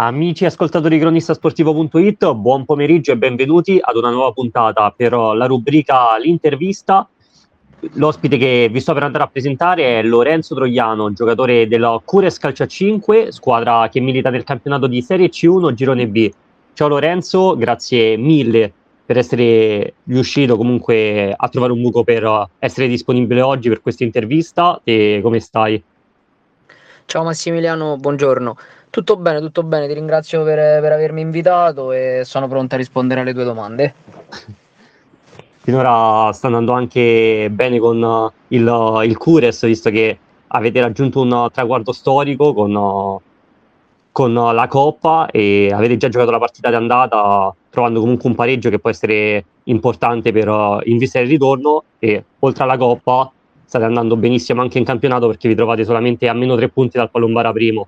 Amici ascoltatori di cronistasportivo.it, buon pomeriggio e benvenuti ad una nuova puntata per la rubrica L'Intervista. L'ospite che vi sto per andare a presentare è Lorenzo Troiano, giocatore della Cures Calcio a 5, squadra che milita nel campionato di Serie C1 Girone B. Ciao Lorenzo, grazie mille per essere riuscito comunque a trovare un buco per essere disponibile oggi per questa intervista. E come stai? Ciao Massimiliano, buongiorno. Tutto bene, ti ringrazio per avermi invitato e sono pronto a rispondere alle tue domande. Finora sta andando anche bene con il Cures, visto che avete raggiunto un traguardo storico con la Coppa e avete già giocato la partita di andata trovando comunque un pareggio che può essere importante per investire il ritorno, e oltre alla Coppa state andando benissimo anche in campionato perché vi trovate solamente a meno 3 punti dal Palombara primo.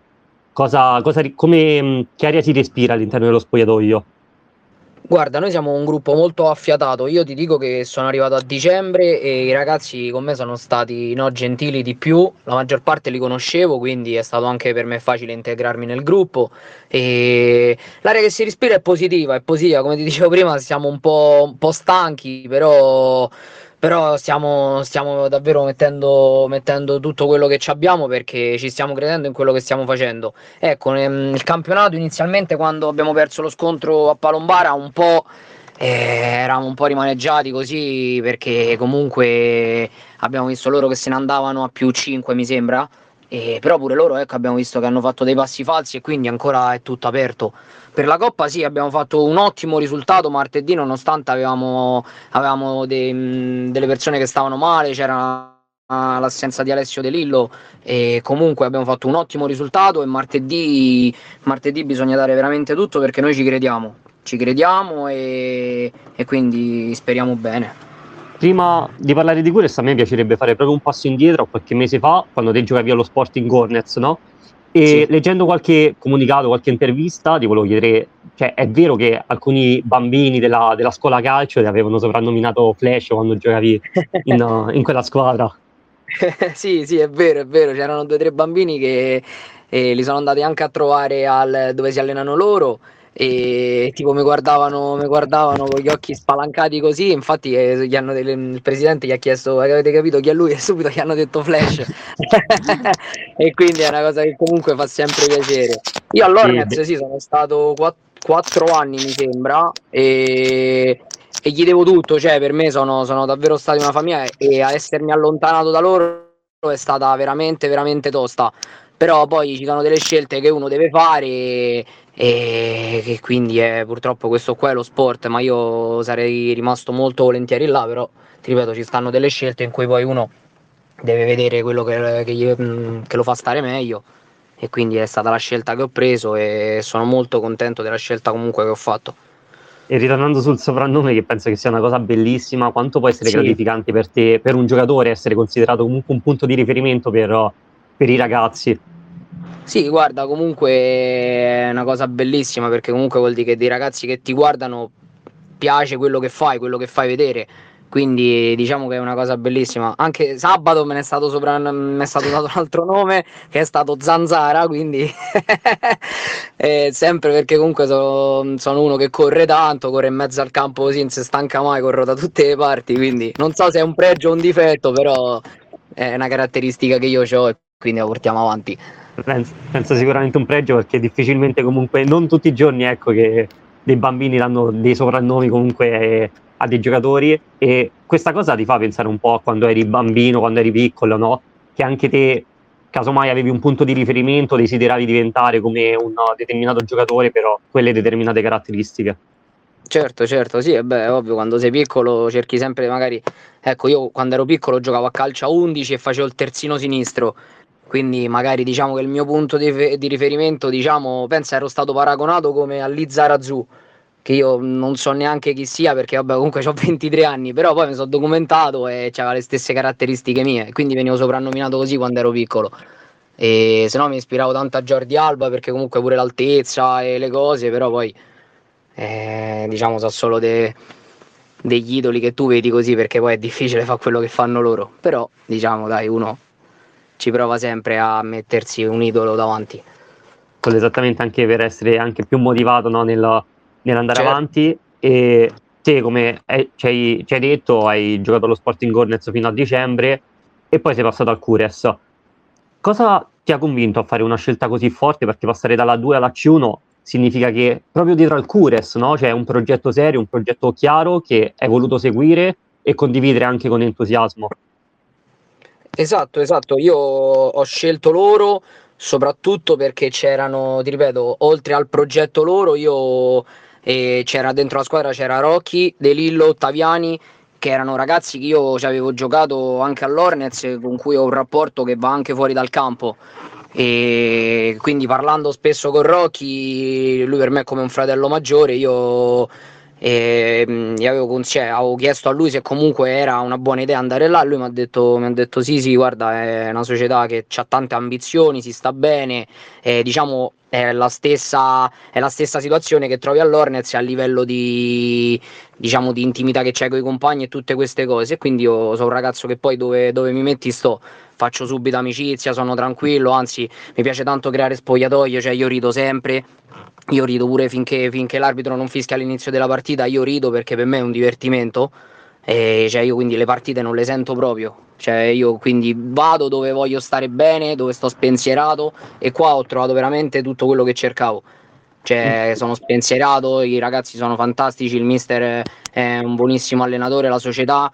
Che aria si respira all'interno dello spogliatoio? Guarda, noi siamo un gruppo molto affiatato. Io ti dico che sono arrivato a dicembre e i ragazzi con me sono stati gentili di più, la maggior parte li conoscevo, quindi è stato anche per me facile integrarmi nel gruppo. E l'area che si respira è positiva, come ti dicevo prima, siamo un po' stanchi, però stiamo davvero mettendo tutto quello che ci abbiamo, perché ci stiamo credendo in quello che stiamo facendo. Ecco, il campionato inizialmente, quando abbiamo perso lo scontro a Palombara, eravamo un po' rimaneggiati così, perché comunque abbiamo visto loro che se ne andavano a più 5 mi sembra, però pure loro, ecco, abbiamo visto che hanno fatto dei passi falsi e quindi ancora è tutto aperto. Per la Coppa sì, abbiamo fatto un ottimo risultato martedì, nonostante avevamo delle persone che stavano male, c'era l'assenza di Alessio De Lillo, e comunque abbiamo fatto un ottimo risultato e martedì bisogna dare veramente tutto, perché noi ci crediamo e quindi speriamo bene. Prima di parlare di Cures, a me piacerebbe fare proprio un passo indietro a qualche mese fa, quando te giocavi allo Sporting Hornets, no? E sì. Leggendo qualche comunicato, qualche intervista, ti volevo chiedere, cioè è vero che alcuni bambini della scuola calcio ti avevano soprannominato Flash quando giocavi in quella squadra? Sì, è vero, c'erano 2 o 3 bambini che li sono andati anche a trovare dove si allenano loro, e tipo mi guardavano con gli occhi spalancati così. Infatti il presidente gli ha chiesto: avete capito chi è lui? E subito gli hanno detto Flash. E quindi è una cosa che comunque fa sempre piacere. Io all'Hornets sì, sono stato 4 anni mi sembra, e gli devo tutto, cioè per me sono davvero stati una famiglia, e a essermi allontanato da loro è stata veramente veramente tosta. Però poi ci sono delle scelte che uno deve fare e quindi purtroppo questo qua è lo sport, ma io sarei rimasto molto volentieri là, però ti ripeto, ci stanno delle scelte in cui poi uno deve vedere quello che lo fa stare meglio, e quindi è stata la scelta che ho preso e sono molto contento della scelta comunque che ho fatto. E ritornando sul soprannome, che penso che sia una cosa bellissima, quanto può essere gratificante per te, per un giocatore, essere considerato comunque un punto di riferimento per i ragazzi? Sì, guarda, comunque è una cosa bellissima, perché comunque vuol dire che dei ragazzi che ti guardano piace quello che fai vedere, quindi diciamo che è una cosa bellissima. Anche sabato mi è stato dato un altro nome, che è stato Zanzara, quindi sempre, perché comunque sono uno che corre tanto, corre in mezzo al campo così, non si stanca mai, corro da tutte le parti, quindi non so se è un pregio o un difetto, però è una caratteristica che io ho, quindi la portiamo avanti. Penso sicuramente un pregio, perché difficilmente, comunque non tutti i giorni, ecco, che dei bambini danno dei soprannomi comunque a dei giocatori, e questa cosa ti fa pensare un po' a quando eri bambino, quando eri piccolo, no? Che anche te casomai avevi un punto di riferimento, desideravi diventare come un determinato giocatore però quelle determinate caratteristiche. Certo, sì, è ovvio, quando sei piccolo cerchi sempre, magari, ecco, io quando ero piccolo giocavo a calcio a 11 e facevo il terzino sinistro, quindi magari diciamo che il mio punto di riferimento, diciamo, penso ero stato paragonato come a Lizarazu, che io non so neanche chi sia, perché vabbè comunque ho 23 anni, però poi mi sono documentato e aveva le stesse caratteristiche mie, quindi venivo soprannominato così quando ero piccolo. E se no mi ispiravo tanto a Jordi Alba, perché comunque pure l'altezza e le cose, però poi diciamo sono solo degli idoli che tu vedi così, perché poi è difficile fare quello che fanno loro, però diciamo dai, uno ci prova sempre a mettersi un idolo davanti. quello esattamente, anche per essere anche più motivato, no, nell'andare certo. avanti. E te, come ci hai detto, hai giocato allo Sporting Hornets fino a dicembre e poi sei passato al Cures. Cosa ti ha convinto a fare una scelta così forte? Perché passare dalla 2 alla C1 significa che proprio dietro al Cures, no, c'è un progetto serio, un progetto chiaro che hai voluto seguire e condividere anche con entusiasmo. Esatto, io ho scelto loro soprattutto perché c'erano, ti ripeto, oltre al progetto loro, c'era dentro la squadra, c'era Rocchi, De Lillo, Ottaviani, che erano ragazzi che io ci avevo giocato anche all'Hornets, con cui ho un rapporto che va anche fuori dal campo, e quindi parlando spesso con Rocchi, lui per me è come un fratello maggiore. Avevo chiesto a lui se comunque era una buona idea andare là, lui mi ha detto sì, guarda, è una società che ha tante ambizioni, si sta bene, diciamo è la stessa situazione che trovi all'Hornets a livello di intimità che c'è con i compagni e tutte queste cose. E quindi io sono un ragazzo che poi dove mi metti sto, faccio subito amicizia, sono tranquillo, anzi mi piace tanto creare spogliatoio, cioè io rido pure finché l'arbitro non fischia all'inizio della partita, io rido perché per me è un divertimento, cioè io quindi le partite non le sento proprio, cioè io quindi vado dove voglio stare bene, dove sto spensierato, e qua ho trovato veramente tutto quello che cercavo, cioè sono spensierato, i ragazzi sono fantastici, il mister è un buonissimo allenatore, la società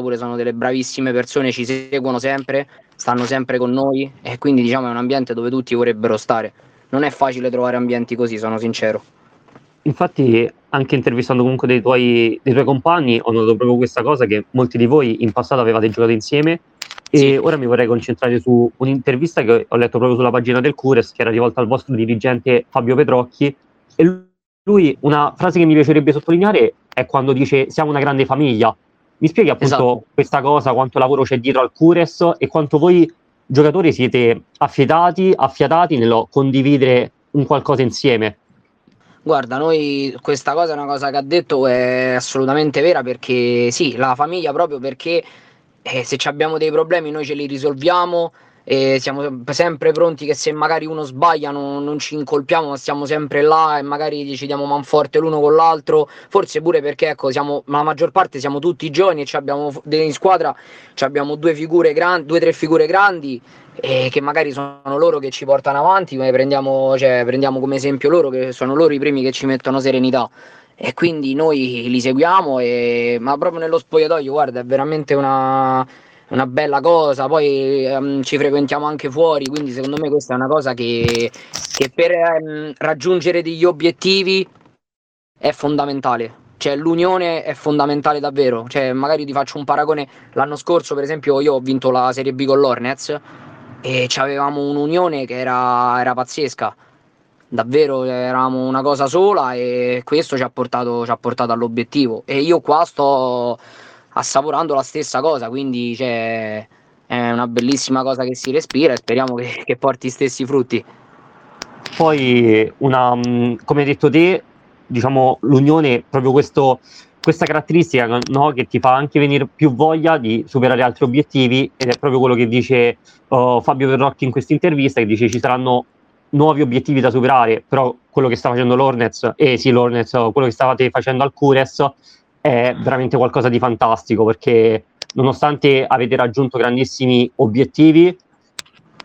pure sono delle bravissime persone, ci seguono sempre, stanno sempre con noi, e quindi diciamo è un ambiente dove tutti vorrebbero stare. Non è facile trovare ambienti così, sono sincero. Infatti, anche intervistando comunque dei tuoi compagni, ho notato proprio questa cosa, che molti di voi in passato avevate giocato insieme, sì. E ora mi vorrei concentrare su un'intervista che ho letto proprio sulla pagina del Cures, che era rivolta al vostro dirigente Fabio Petrocchi, e lui, una frase che mi piacerebbe sottolineare è quando dice siamo una grande famiglia. Mi spieghi appunto Esatto. Questa cosa, quanto lavoro c'è dietro al Cures e quanto voi giocatori siete affiatati nello condividere un qualcosa insieme? Guarda, noi questa cosa è una cosa che ha detto, è assolutamente vera, perché sì, la famiglia, proprio perché se abbiamo dei problemi noi ce li risolviamo, siamo sempre pronti, che se magari uno sbaglia non ci incolpiamo, ma stiamo sempre là e magari ci diamo manforte l'uno con l'altro, forse pure perché la maggior parte siamo tutti giovani e in squadra abbiamo due o tre figure grandi che magari sono loro che ci portano avanti, ma prendiamo come esempio loro, che sono loro i primi che ci mettono serenità, e quindi noi li seguiamo, ma proprio nello spogliatoio, guarda, è veramente una bella cosa. Poi ci frequentiamo anche fuori, quindi secondo me questa è una cosa che per raggiungere degli obiettivi è fondamentale, cioè l'unione è fondamentale davvero, cioè magari ti faccio un paragone, l'anno scorso per esempio io ho vinto la Serie B con l'Hornets e avevamo un'unione che era pazzesca, davvero, eravamo una cosa sola, e questo ci ha portato all'obiettivo, e io qua sto assaporando la stessa cosa, quindi è una bellissima cosa che si respira, e speriamo che porti gli stessi frutti. Poi, come hai detto te, diciamo l'unione, proprio questa caratteristica, no, che ti fa anche venire più voglia di superare altri obiettivi, ed è proprio quello che dice Fabio Petrocchi in questa intervista, che dice ci saranno nuovi obiettivi da superare, però quello che sta facendo quello che stavate facendo al Cures è veramente qualcosa di fantastico, perché nonostante avete raggiunto grandissimi obiettivi,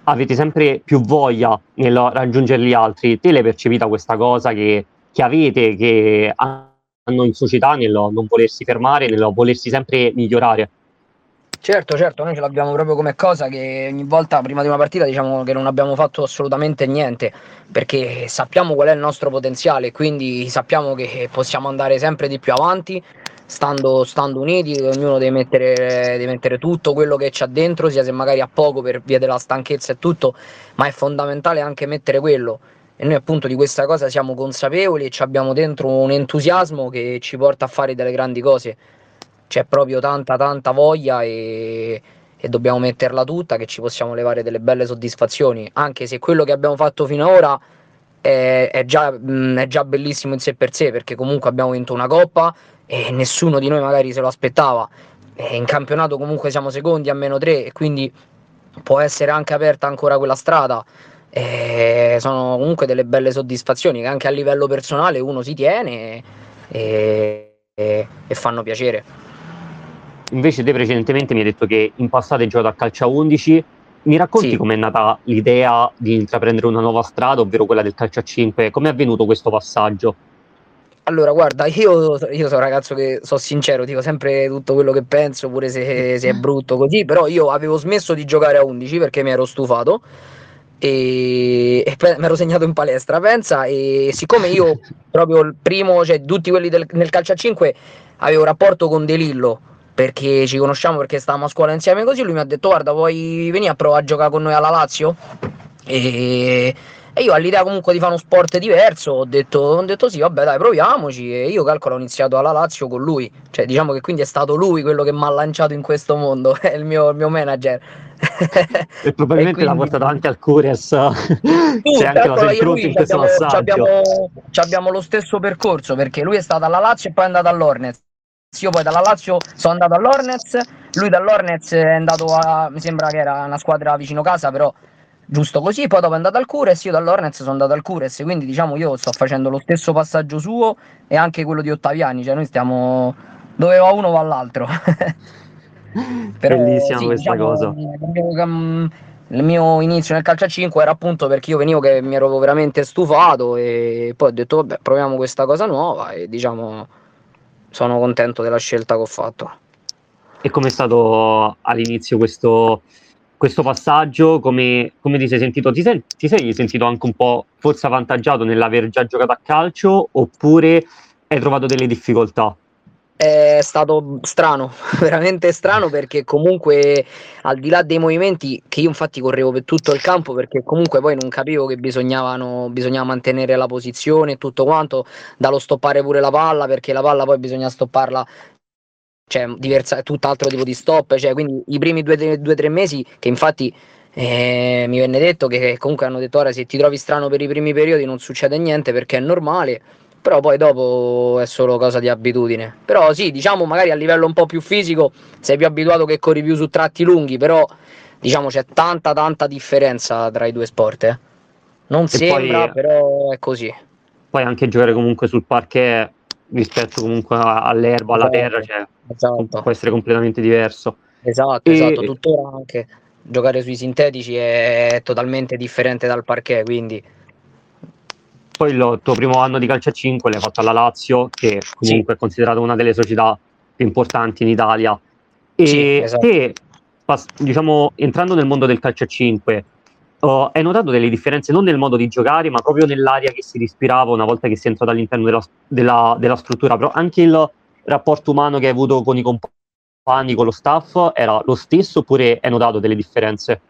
avete sempre più voglia nel raggiungerli altri. Te l'hai percepita questa cosa che avete, che hanno in società, nel non volersi fermare, nel volersi sempre migliorare? Certo, noi ce l'abbiamo proprio come cosa che ogni volta prima di una partita diciamo che non abbiamo fatto assolutamente niente, perché sappiamo qual è il nostro potenziale, quindi sappiamo che possiamo andare sempre di più avanti stando uniti, ognuno deve mettere tutto quello che c'ha dentro, sia se magari a poco per via della stanchezza e tutto, ma è fondamentale anche mettere quello, e noi appunto di questa cosa siamo consapevoli e ci abbiamo dentro un entusiasmo che ci porta a fare delle grandi cose. C'è proprio tanta voglia e dobbiamo metterla tutta, che ci possiamo levare delle belle soddisfazioni, anche se quello che abbiamo fatto fino ad ora è già bellissimo in sé per sé, perché comunque abbiamo vinto una coppa e nessuno di noi magari se lo aspettava, e in campionato comunque siamo secondi a -3, e quindi può essere anche aperta ancora quella strada, Sono comunque delle belle soddisfazioni che anche a livello personale uno si tiene e fanno piacere. Invece te precedentemente mi hai detto che in passato hai giocato a calcio a 11, mi racconti sì. Com'è nata l'idea di intraprendere una nuova strada, ovvero quella del calcio a 5, com'è avvenuto questo passaggio? Allora guarda, io sono un ragazzo che, sono sincero, dico sempre tutto quello che penso, pure se è brutto così, però io avevo smesso di giocare a 11 perché mi ero stufato e mi ero segnato in palestra, pensa, e siccome io proprio il primo, cioè tutti quelli nel calcio a 5 avevo rapporto con De Lillo, perché ci conosciamo, perché stavamo a scuola insieme così, lui mi ha detto guarda vuoi venire a provare a giocare con noi alla Lazio? E io all'idea comunque di fare uno sport diverso ho detto sì vabbè dai proviamoci, e io calcolo ho iniziato alla Lazio con lui, cioè diciamo che quindi è stato lui quello che mi ha lanciato in questo mondo, è il mio manager e probabilmente e quindi l'ha portato anche al Cures, c'è anche la Sempronti in questo passaggio. Abbiamo lo stesso percorso perché lui è stato alla Lazio e poi è andato all'Hornets, io poi dalla Lazio sono andato all'Hornets, lui dall'Hornets è andato a, mi sembra che era una squadra vicino casa però giusto così, poi dopo è andato al Cures, io dall'Hornets sono andato al Cures, quindi diciamo io sto facendo lo stesso passaggio suo e anche quello di Ottaviani, cioè noi stiamo dove va uno va l'altro. Però, bellissima sì, questa diciamo, cosa il mio inizio nel calcio a 5 era appunto perché io venivo che mi ero veramente stufato e poi ho detto vabbè proviamo questa cosa nuova e diciamo sono contento della scelta che ho fatto. E com'è stato all'inizio questo passaggio, come ti sei sentito? Ti sei sentito anche un po' forse avvantaggiato nell'aver già giocato a calcio oppure hai trovato delle difficoltà? È stato strano, veramente strano, perché comunque al di là dei movimenti che io infatti correvo per tutto il campo perché comunque poi non capivo che bisognava mantenere la posizione e tutto quanto, dallo stoppare pure la palla perché la palla poi bisogna stopparla, cioè diversa, tutt'altro tipo di stop, cioè quindi i primi 2-3 mesi che infatti mi venne detto che comunque hanno detto ora se ti trovi strano per i primi periodi non succede niente perché è normale, però poi dopo è solo cosa di abitudine, però sì diciamo magari a livello un po' più fisico sei più abituato che corri più su tratti lunghi, però diciamo c'è tanta differenza tra i due sport . Non e sembra poi, però è così, poi anche giocare comunque sul parquet rispetto comunque all'erba, alla terra, cioè, esatto. Può essere completamente diverso, esatto, tuttora anche giocare sui sintetici è totalmente differente dal parquet, quindi poi il tuo primo anno di calcio a 5 l'hai fatto alla Lazio che comunque sì. È considerata una delle società più importanti in Italia e sì, esatto. Te diciamo entrando nel mondo del calcio a 5 hai notato delle differenze non nel modo di giocare ma proprio nell'aria che si respirava una volta che sei entrato all'interno della struttura, però anche il rapporto umano che hai avuto con i compagni, con lo staff era lo stesso oppure hai notato delle differenze?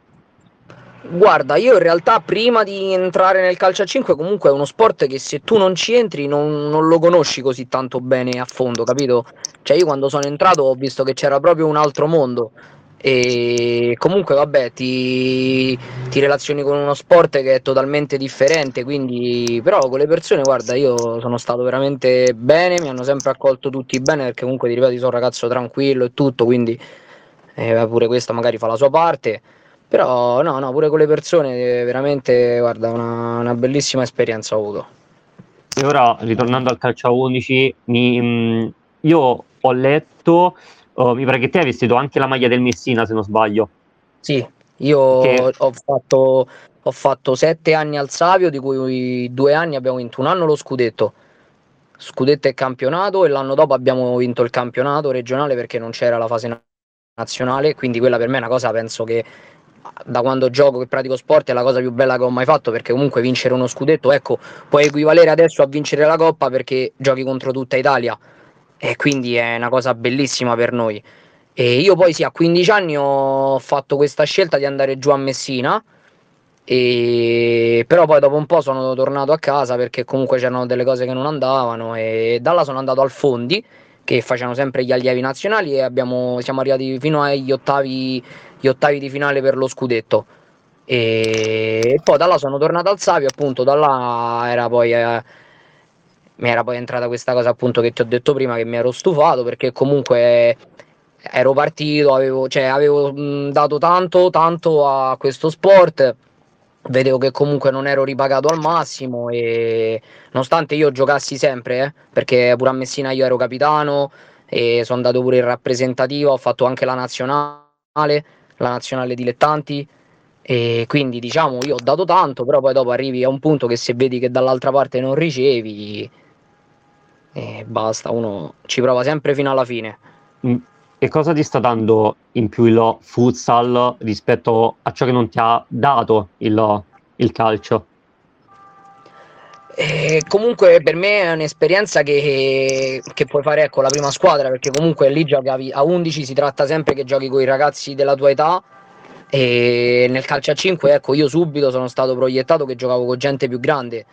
Guarda, io in realtà prima di entrare nel calcio a 5 comunque è uno sport che se tu non ci entri non lo conosci così tanto bene a fondo, capito? Cioè io quando sono entrato ho visto che c'era proprio un altro mondo e comunque vabbè ti relazioni con uno sport che è totalmente differente, quindi però con le persone guarda io sono stato veramente bene, mi hanno sempre accolto tutti bene perché comunque ti ripeto sono un ragazzo tranquillo e tutto, quindi pure questo magari fa la sua parte. Però no, pure con le persone veramente, guarda, una bellissima esperienza ho avuto. E ora, ritornando al calcio a 11, io ho letto, mi pare che te hai vestito anche la maglia del Messina, se non sbaglio. Sì, io ho fatto 7 anni al Savio, di cui 2 anni abbiamo vinto. Un anno lo scudetto e campionato, e l'anno dopo abbiamo vinto il campionato regionale perché non c'era la fase nazionale, quindi quella per me è una cosa, penso che da quando gioco e pratico sport è la cosa più bella che ho mai fatto, perché comunque vincere uno scudetto, ecco, può equivalere adesso a vincere la Coppa perché giochi contro tutta Italia e quindi è una cosa bellissima per noi. E io poi sì, a 15 anni ho fatto questa scelta di andare giù a Messina e però poi dopo un po' sono tornato a casa perché comunque c'erano delle cose che non andavano e da là sono andato al Fondi che facevano sempre gli allievi nazionali e siamo arrivati fino agli ottavi di finale per lo scudetto e poi da là sono tornato al Savio, appunto da là mi era poi entrata questa cosa appunto che ti ho detto prima, che mi ero stufato perché comunque ero partito, avevo dato tanto a questo sport vedevo che comunque non ero ripagato al massimo, e nonostante io giocassi sempre, perché pure a Messina io ero capitano e sono andato pure in rappresentativa, ho fatto anche la nazionale dilettanti, e quindi diciamo io ho dato tanto, però poi dopo arrivi a un punto che se vedi che dall'altra parte non ricevi, e basta, uno ci prova sempre fino alla fine. E cosa ti sta dando in più il futsal rispetto a ciò che non ti ha dato il calcio? Comunque per me è un'esperienza che puoi fare, ecco, la prima squadra, perché comunque lì giocavi a 11, si tratta sempre che giochi con i ragazzi della tua età, e nel calcio a 5, ecco, io subito sono stato proiettato che giocavo con gente più grande,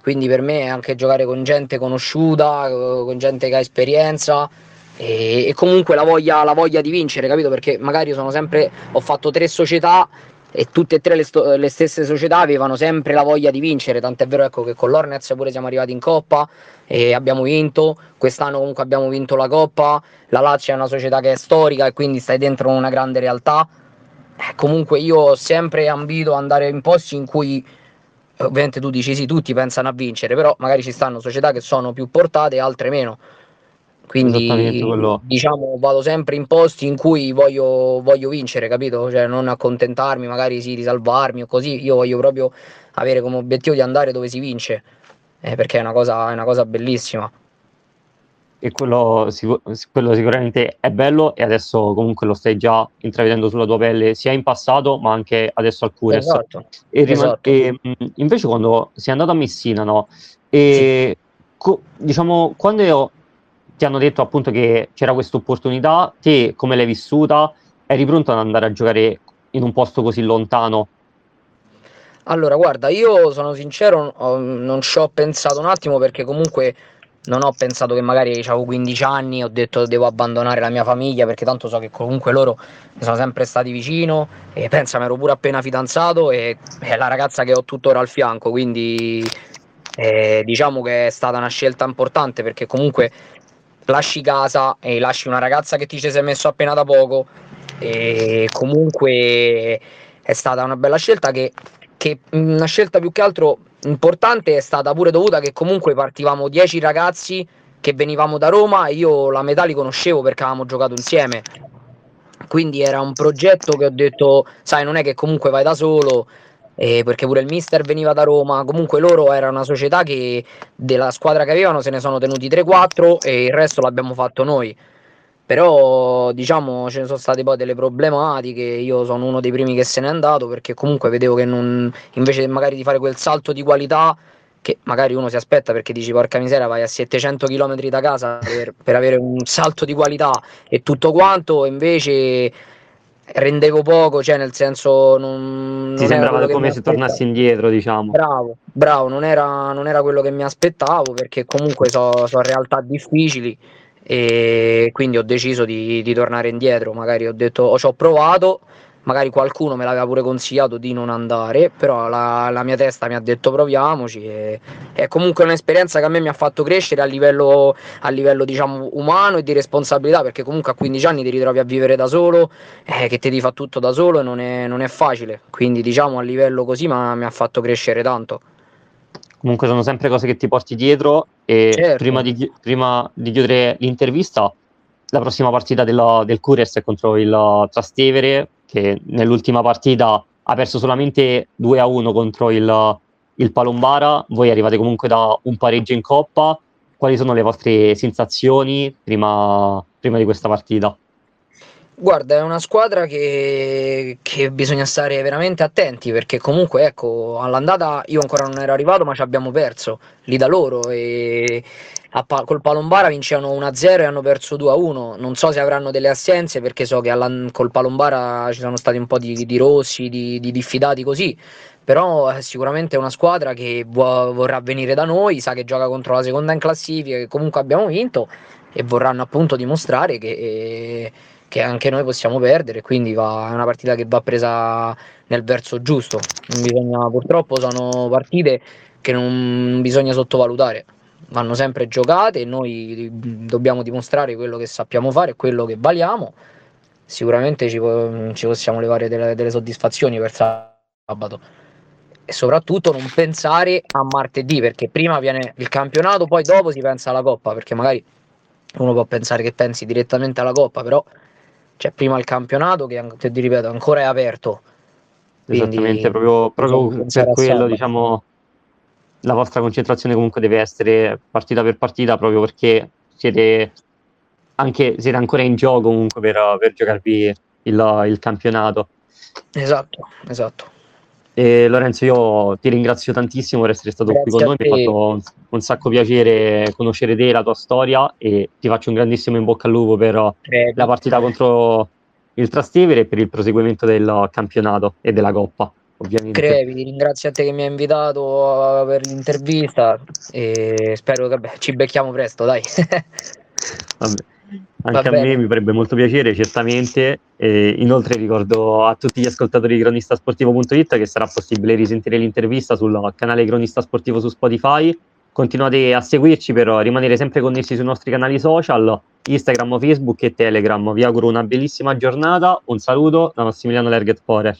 quindi per me è anche giocare con gente conosciuta, con gente che ha esperienza, e comunque la voglia di vincere, capito? Perché magari io sono sempre, ho fatto 3 società e tutte e 3 le stesse società avevano sempre la voglia di vincere, tant'è vero, ecco, che con l'Hornets pure siamo arrivati in Coppa e abbiamo vinto, quest'anno comunque abbiamo vinto la Coppa, la Lazio è una società che è storica e quindi stai dentro una grande realtà. Comunque io ho sempre ambito ad andare in posti in cui ovviamente tu dici sì, tutti pensano a vincere, però magari ci stanno società che sono più portate e altre meno. Quindi diciamo vado sempre in posti in cui voglio vincere, capito? Cioè non accontentarmi magari sì di salvarmi o così, io voglio proprio avere come obiettivo di andare dove si vince, perché è una cosa bellissima. E quello sicuramente è bello, e adesso comunque lo stai già intravedendo sulla tua pelle, sia in passato ma anche adesso al Cures. Esatto. E invece quando sei andato a Messina, no? E sì. Diciamo quando ti hanno detto appunto che c'era questa opportunità, te come l'hai vissuta? Eri pronto ad andare a giocare in un posto così lontano? Allora guarda, io sono sincero, non ci ho pensato un attimo, perché comunque non ho pensato che magari avevo 15 anni, ho detto devo abbandonare la mia famiglia, perché tanto so che comunque loro mi sono sempre stati vicino, e pensa, mi ero pure appena fidanzato e è la ragazza che ho tuttora al fianco, quindi diciamo che è stata una scelta importante, perché comunque lasci casa e lasci una ragazza che ti ci sei messo appena da poco, e comunque è stata una bella scelta, che una scelta più che altro importante è stata pure dovuta che comunque partivamo 10 ragazzi che venivamo da Roma, e io la metà li conoscevo perché avevamo giocato insieme, quindi era un progetto che ho detto sai, non è che comunque vai da solo, perché pure il mister veniva da Roma, comunque loro era una società che della squadra che avevano se ne sono tenuti 3-4 e il resto l'abbiamo fatto noi, però diciamo ce ne sono state poi delle problematiche, io sono uno dei primi che se n'è andato, perché comunque vedevo che non, invece magari di fare quel salto di qualità che magari uno si aspetta, perché dici porca miseria, vai a 700 km da casa per avere un salto di qualità e tutto quanto, invece rendevo poco, cioè nel senso non ti sembrava come se tornassi indietro, diciamo. Bravo, non era quello che mi aspettavo, perché comunque so realtà difficili, e quindi ho deciso di tornare indietro. Magari ho detto, ci ho provato, magari qualcuno me l'aveva pure consigliato di non andare, però la mia testa mi ha detto proviamoci, e è comunque un'esperienza che a me mi ha fatto crescere a livello diciamo umano e di responsabilità, perché comunque a 15 anni ti ritrovi a vivere da solo, che ti fa tutto da solo, e non è facile, quindi diciamo a livello così mi ha fatto crescere tanto. Comunque sono sempre cose che ti porti dietro, e certo. prima di chiudere l'intervista, la prossima partita del Cures è contro il Trastevere, che nell'ultima partita ha perso solamente 2-1 contro il Palombara. Voi arrivate comunque da un pareggio in Coppa, quali sono le vostre sensazioni prima di questa partita? Guarda, è una squadra che bisogna stare veramente attenti, perché comunque ecco, all'andata io ancora non ero arrivato ma ci abbiamo perso lì da loro, e col Palombara vincevano 1-0 e hanno perso 2-1, non so se avranno delle assenze, perché so che col Palombara ci sono stati un po' di rossi, di diffidati così, però sicuramente è una squadra che vorrà venire da noi, sa che gioca contro la seconda in classifica, che comunque abbiamo vinto, e vorranno appunto dimostrare che anche noi possiamo perdere, quindi è una partita che va presa nel verso giusto. Purtroppo sono partite che non bisogna sottovalutare, vanno sempre giocate, e noi dobbiamo dimostrare quello che sappiamo fare, quello che valiamo. Sicuramente ci possiamo levare delle soddisfazioni per sabato. e soprattutto non pensare a martedì, perché prima viene il campionato, poi dopo si pensa alla Coppa, perché magari uno può pensare che pensi direttamente alla Coppa, però c'è prima il campionato che, ti ripeto, ancora è aperto. Quindi, esattamente, proprio per quello, diciamo, la vostra concentrazione comunque deve essere partita per partita, proprio perché siete ancora in gioco comunque per giocarvi il campionato. Esatto. E Lorenzo, io ti ringrazio tantissimo per essere stato qui con noi, mi ha fatto un sacco piacere conoscere te, la tua storia, e ti faccio un grandissimo in bocca al lupo per la partita contro il Trastevere e per il proseguimento del campionato e della Coppa, ovviamente. Ti ringrazio a te che mi hai invitato per l'intervista e spero che ci becchiamo presto, dai. Vabbè. Anche a me mi farebbe molto piacere, certamente, e inoltre ricordo a tutti gli ascoltatori di cronistasportivo.it che sarà possibile risentire l'intervista sul canale Cronista Sportivo su Spotify. Continuate a seguirci per rimanere sempre connessi sui nostri canali social, Instagram, Facebook e Telegram. Vi auguro una bellissima giornata, un saluto da Massimiliano Lergetporer.